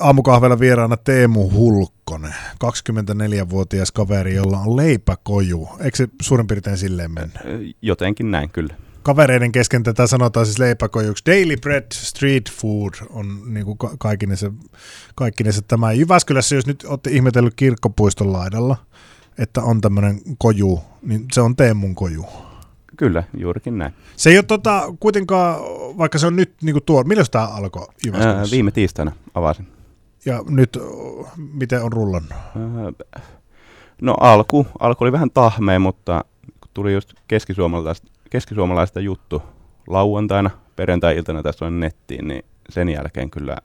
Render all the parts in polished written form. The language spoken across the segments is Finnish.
aamukahvella vieraana Teemu Hulkkonen, 24-vuotias kaveri, jolla on leipäkoju. Eikö se suurin piirtein silleen mennyt? Jotenkin näin, kyllä. Kavereiden kesken tätä sanotaan siis leipäkojuksi. Daily Bread Street Food on niin kuin kaikkinensa tämä. Jyväskylässä, jos nyt olette ihmetellyt kirkkopuiston laidalla, että on tämmöinen koju, niin se on Teemun koju. Kyllä, juurikin näin. Se ei ole kuitenkaan, vaikka se on nyt niin kuin tuo, milloin tämä alkoi Jyväskylässä? Viime tiistaina avasin. Ja nyt miten on rullannut? No alku oli vähän tahmea, mutta tuli just keskisuomalaista juttu lauantaina, perjantai-iltana tässä on nettiin, niin sen jälkeen kyllä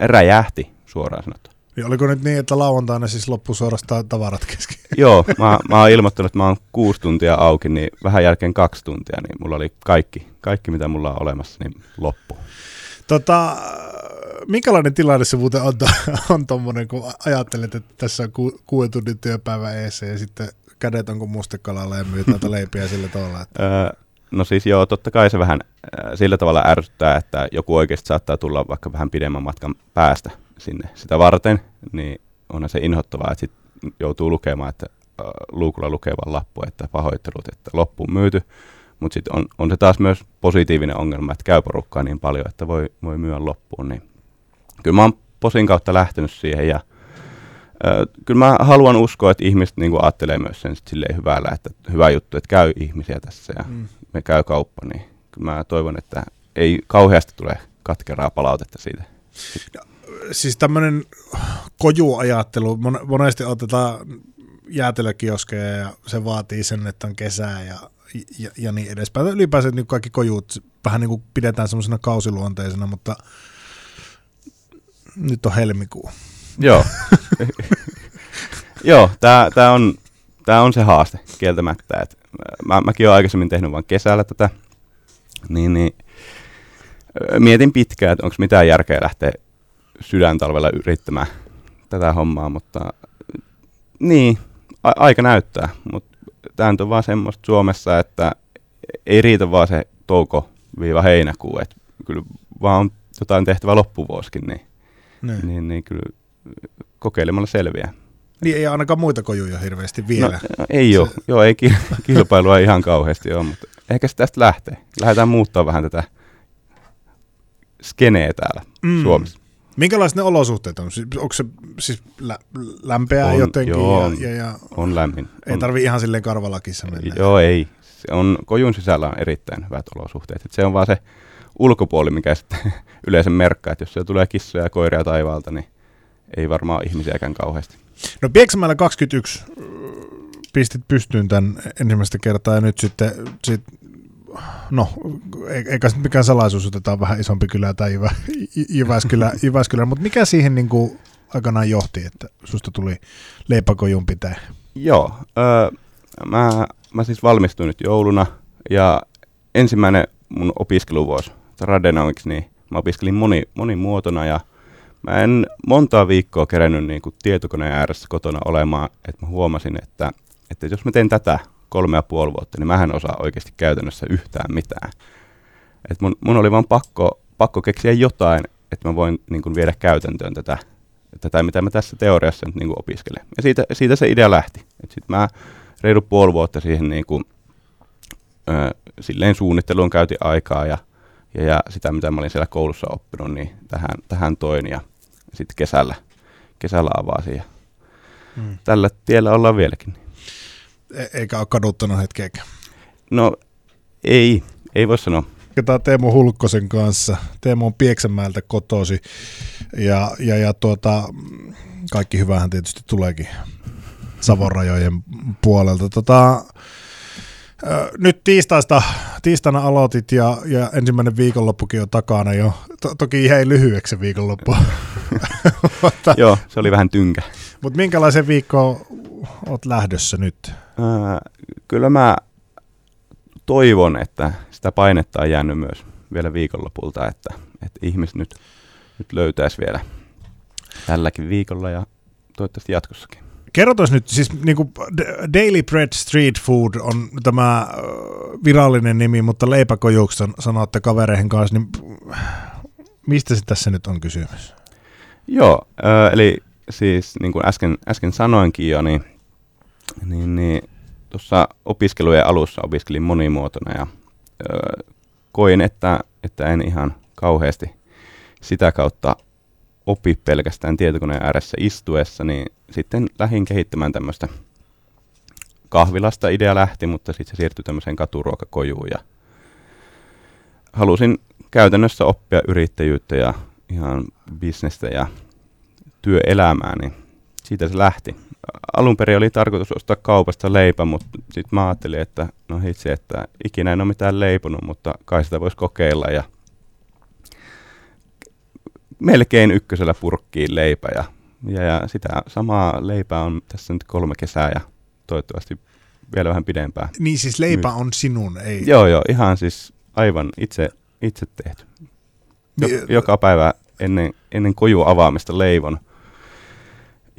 räjähti suoraan sanottuna. Niin oliko nyt niin, että lauantaina siis loppu suorastaan tavarat kesken? Joo, mä oon ilmoittanut, että mä oon 6 tuntia auki, niin vähän jälkeen 2 tuntia, niin mulla oli kaikki mitä mulla on olemassa, niin loppu. Minkälainen tilanne se muuten on tommonen, kun ajattelet, että tässä on 6 tunnin työpäivä eessä ja sitten kädet on kuin mustekalalla ja myy täältä leipiä sillä tavalla. Että... No siis joo, totta kai se vähän sillä tavalla ärsyttää, että joku oikeasti saattaa tulla vaikka vähän pidemmän matkan päästä sinne sitä varten, niin onhan se inhottavaa, että sitten joutuu lukemaan, että luukulla lukevan lappu, että pahoittelut, että loppuun myyty. Mutta sitten on se taas myös positiivinen ongelma, että käy porukkaa niin paljon, että voi myyä loppuun. Niin. Kyllä mä oon posin kautta lähtenyt siihen ja kyllä mä haluan uskoa, että ihmiset niinku ajattelee myös sen silleen hyvällä, että hyvä juttu, että käy ihmisiä tässä ja me käy kauppa, niin kyllä mä toivon, että ei kauheasti tule katkeraa palautetta siitä. No, siis tämmöinen kojuajattelu, monesti otetaan jäätelökioskeja ja se vaatii sen, että on kesää ja niin edespäin. Ylipäänsä niin kaikki kojuut vähän niin kuin pidetään semmoisena kausiluonteisena, mutta nyt on helmikuu. Joo, tää on se haaste kieltämättä. Et mäkin olen aikaisemmin tehnyt vain kesällä tätä, niin mietin pitkään, että onko mitään järkeä lähteä sydäntalvella yrittämään tätä hommaa, mutta niin, aika näyttää. Mutta tämä nyt on vaan semmoista Suomessa, että ei riitä vaan se touko-heinäkuu, että kyllä vaan on jotain tehtävä loppuvuosikin, niin kyllä kokeilemalla selviää. Niin ei ainakaan muita kojuja hirveästi vielä. No, ei ole. Joo, ei kilpailua ihan kauheasti ole, mutta ehkä se tästä lähtee. Lähdetään muuttaa vähän tätä skeneä täällä Suomessa. Minkälaiset ne olosuhteet on? Onko se siis lämpeää on, jotenkin? Joo, on lämmin. Ei tarvitse ihan silleen karvalakissa mennä. Joo, ei. Kojun sisällä on erittäin hyvät olosuhteet. Et se on vaan se ulkopuoli, mikä sitten yleensä merkkaa. Et jos se tulee kissoja ja koiria taivaalta, niin ei varmaan ihmisiäkään kauheasti. No Pieksämäellä 21 pistit pystyyn tämän ensimmäistä kertaa ja nyt sitten no, eikä sitten mikään salaisuus, otetaan vähän isompi kylä tai Jyväskylä, mutta mikä siihen niin kuin aikanaan johti, että susta tuli leipäkojun pitää? Joo, mä siis valmistuin nyt jouluna ja ensimmäinen mun opiskeluvuosi tradenoiksi, niin mä opiskelin monimuotona ja mä en montaa viikkoa kerennyt niin kuin tietokoneen ääressä kotona olemaan, että mä huomasin, että jos mä teen tätä 3,5 vuotta, niin mähän osaa oikeasti käytännössä yhtään mitään. Et mun oli vaan pakko keksiä jotain, että mä voin niin kuin viedä käytäntöön tätä, mitä mä tässä teoriassa nyt niin kuin opiskelen. Ja siitä se idea lähti. Sitten mä reilu 0,5 vuotta siihen niin kuin, silleen suunnitteluun käytin aikaa ja sitä, mitä mä olin siellä koulussa oppinut, niin tähän toin ja sitten kesällä avasin. Tällä tiellä ollaan vieläkin. Eikä ole kaduttanut hetkeäkään. No ei voi sanoa. Tämä Teemu Hulkkosen kanssa. Teemu on Pieksämäeltä kotosi ja kaikki hyvähän tietysti tuleekin Savon rajojen puolelta. Nyt tiistaina aloitit ja ensimmäinen viikonloppukin on takana jo. Toki jäi lyhyeksi se viikonloppu. Joo, se oli vähän tynkä. Mutta minkälaisen viikkoon olet lähdössä nyt? Kyllä mä toivon, että sitä painetta on jäänyt myös vielä viikonlopulta, että ihmiset nyt löytäisi vielä tälläkin viikolla ja toivottavasti jatkossakin. Kerrotaan nyt, siis niin kuin Daily Bread Street Food on tämä virallinen nimi, mutta leipäkojuksi sanotte kavereihin kanssa, niin mistä se tässä nyt on kysymys? Joo, eli siis niin kuin äsken sanoinkin jo, niin tuossa opiskelujen alussa opiskelin monimuotona ja koin, että en ihan kauheasti sitä kautta opi pelkästään tietokoneen ääressä istuessa, niin sitten lähdin kehittämään tämmöistä kahvilasta idea lähti, mutta sitten se siirtyi tämmöiseen katuruokakojuun ja halusin käytännössä oppia yrittäjyyttä ja ihan bisnestä ja työelämää, niin siitä se lähti. Alun perin oli tarkoitus ostaa kaupasta leipä, mutta sitten mä ajattelin, että no hitsi, että ikinä en ole mitään leiponut, mutta kai sitä voisi kokeilla ja melkein ykkösellä purkkiin leipä ja sitä samaa leipää on tässä nyt 3 kesää ja toivottavasti vielä vähän pidempään. Niin siis leipä on sinun, ei? Joo, ihan siis aivan itse tehty. Joka päivä ennen kojun avaamista leivon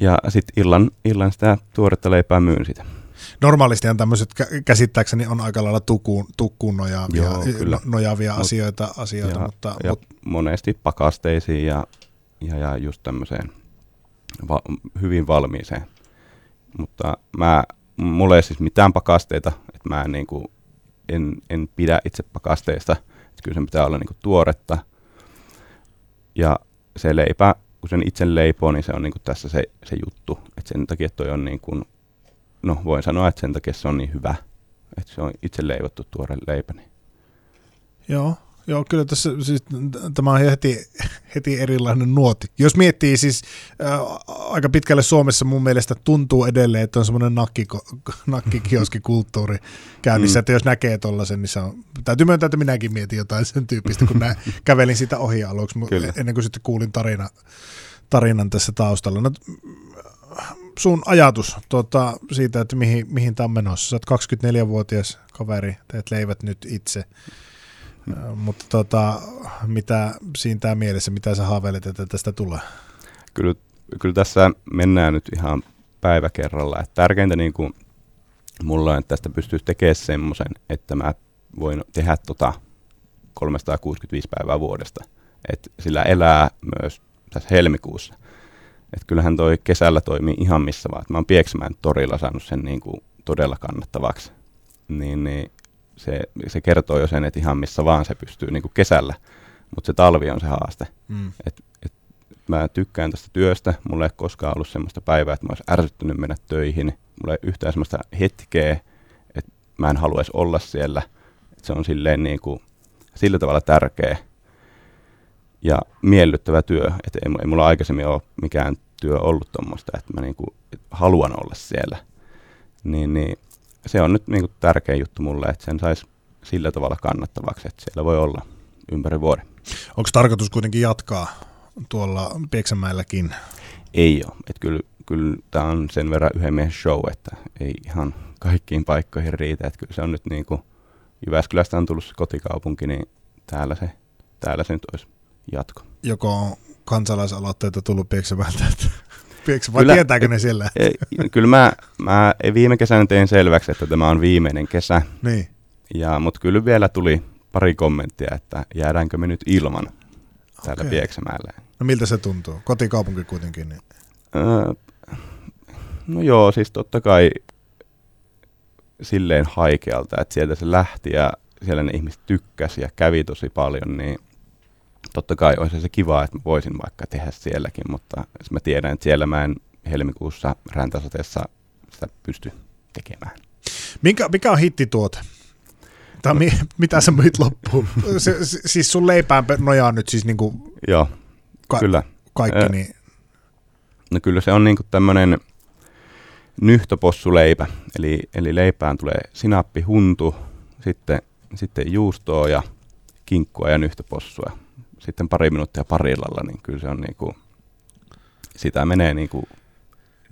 ja sitten illan sitä tuoretta leipää myyn sitä. Normaalistihan tämmöiset käsittääkseni on aika lailla tukkuun nojaavia asioita. Mutta monesti pakasteisiin ja just tämmöiseen hyvin valmiiseen. Mutta mulla ei siis mitään pakasteita, että mä en pidä itse pakasteista. Että kyllä sen pitää olla niinku tuoretta. Ja se leipä, kun sen itse leipoo, niin se on niinku tässä se juttu. Et sen takia toi on niinku, no voin sanoa, että sen takia se on niin hyvä, että se on itse leivottu tuore leipäni. Joo, kyllä tässä siis, tämä on heti erilainen nuoti. Jos miettii siis aika pitkälle Suomessa mun mielestä tuntuu edelleen, että on semmoinen nakkikioskikulttuuri käynnissä, että jos näkee tollaisen, niin se on, täytyy myöntää, että minäkin mietin jotain sen tyyppistä, kun kävelin sitä ohi aluksi, ennen kuin sitten kuulin tarinan tässä taustalla. No, sun ajatus siitä, että mihin tämä on menossa? Sä oot 24-vuotias kaveri, teet leivät nyt itse. Mutta mitä siinä tää mielessä, mitä sä haaveilet, että tästä tulee? Kyllä tässä mennään nyt ihan päivä kerralla. Et tärkeintä niinku mulla on, että tästä pystyisi tekemään semmoisen, että mä voin tehdä 365 päivää vuodesta. Et sillä elää myös tässä helmikuussa. Et kyllähän toi kesällä toimii ihan missä vaan. Et mä oon Pieksämään torilla saanut sen niinku todella kannattavaksi. Niin se kertoo jo sen, että ihan missä vaan se pystyy niinku kesällä, mutta se talvi on se haaste. Et mä tykkään tästä työstä, mulla ei koskaan ollut semmoista päivää, että mä olis ärsyttynyt mennä töihin. Mulla ei yhtään semmoista hetkeä, että mä en haluaisi olla siellä. Et se on silleen niinku, sillä tavalla tärkeä ja miellyttävä työ. Et ei mulla aikaisemmin ole mikään työ ollut tommoista, että mä niinku haluan olla siellä. Niin se on nyt niinku tärkeä juttu mulle, että sen saisi sillä tavalla kannattavaksi, että siellä voi olla ympäri vuoden. Onko tarkoitus kuitenkin jatkaa tuolla Pieksämäelläkin? Ei ole. Et kyllä tämä on sen verran yhden miehen show, että ei ihan kaikkiin paikkoihin riitä. Et kyllä se on nyt niinku, Jyväskylästä on tullut se kotikaupunki, niin täällä se nyt olisi jatko. Joko on kansalaisaloitteita tullut Pieksämäeltä? Vai tietääkö ne siellä? Kyllä mä viime kesänä tein selväksi, että tämä on viimeinen kesä. Niin. Mutta kyllä vielä tuli pari kommenttia, että jäädäänkö me nyt ilman täällä Pieksämäellä. No miltä se tuntuu? Kotikaupunki kuitenkin. Niin. No joo, siis totta kai silleen haikealta, että sieltä se lähti ja siellä ne ihmiset tykkäsi ja kävi tosi paljon, niin totta kai olisi se kiva, että voisin vaikka tehdä sielläkin, mutta mä tiedän, että siellä mä en helmikuussa räntäsateessa sitä pysty tekemään. Mikä on hittituote? Tai mitä sä myit loppuun? Siis sun leipään nojaa nyt siis niinku. Joo, kyllä. Kaikki niin. No kyllä se on niinku tämmönen nyhtöpossuleipä. Eli leipään tulee sinappihuntu, sitten juustoa ja kinkkua ja nyhtöpossua. Sitten 2 minuuttia parillalla, niin kyllä se on niinku, sitä menee niinku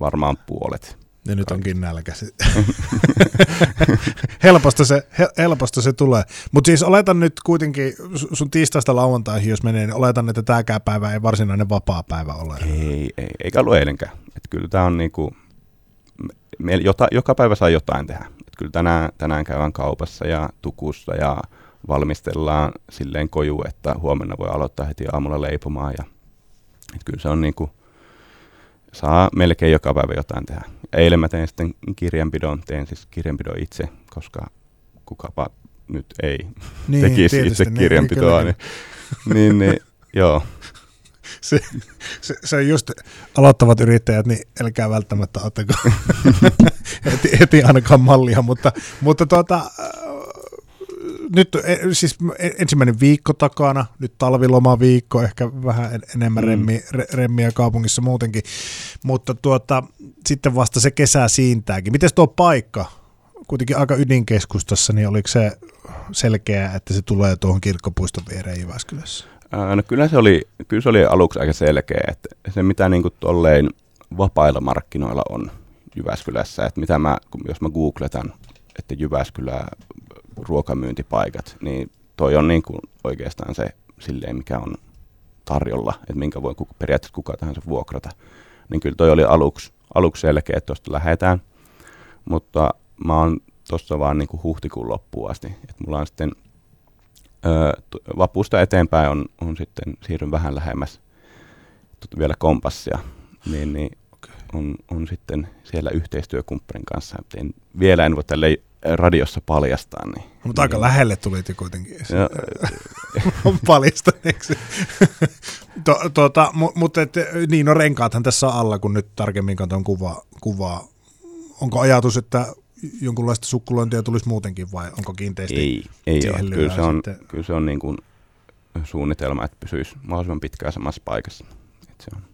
varmaan puolet. Ja nyt onkin nälkä. helposta se tulee. Mutta siis oletan nyt kuitenkin, sun tiistaista lauantaihin jos menee, niin oletan, että tämäkään päivä ei varsinainen vapaa päivä ole. Ei, eikä ollut eilenkään. Et kyllä tämä on niinku, joka päivä saa jotain tehdä. Et kyllä tänään käydään kaupassa ja tukussa ja valmistellaan silleen koju, että huomenna voi aloittaa heti aamulla leipomaan ja Että kyllä se on niin kuin, saa melkein joka päivä jotain tehdä. Eilen mä tein sitten kirjanpidon, itse, koska kukapa nyt ei niin, tekisi itse kirjanpitoa. Niin, joo. Se on just aloittavat yrittäjät, niin älkää välttämättä ottako heti ainakaan mallia, mutta nyt siis ensimmäinen viikko takana, nyt talvilomaviikko, ehkä vähän enemmän remmiä kaupungissa muutenkin, mutta sitten vasta se kesä siintääkin. Mites tuo paikka, kuitenkin aika ydinkeskustassa, niin oliko se selkeää, että se tulee tuohon kirkkopuiston viereen Jyväskylässä? No kyllä se oli aluksi aika selkeä, että se mitä niin kuin tolleen vapailla markkinoilla on Jyväskylässä, että mitä jos mä googletan, että Jyväskylä ruokamyyntipaikat, niin toi on niin kuin oikeastaan se silleen, mikä on tarjolla, että minkä voi periaatteessa kuka tahansa vuokrata, niin kyllä toi oli aluksi selkeä, että tuosta lähdetään, mutta mä oon tuossa vaan niin kuin huhtikuun loppuun asti, että mulla on sitten vapusta eteenpäin on sitten, siirryn vähän lähemmäs vielä Kompassia, niin okay. on sitten siellä yhteistyökumppanin kanssa. Vielä en voi tälle radiossa paljastaa. Niin, mutta aika lähelle tulit jo kuitenkin. No, paljastaneeksi. Mutta renkaathan tässä on alla, kun nyt tarkemmin katson kuvaa. Onko ajatus, että jonkunlaista sukkulointia tulisi muutenkin vai onko kiinteästi? Ei ole. Kyllä se on niin kuin suunnitelma, että pysyisi mahdollisimman pitkään samassa paikassa. Et se on.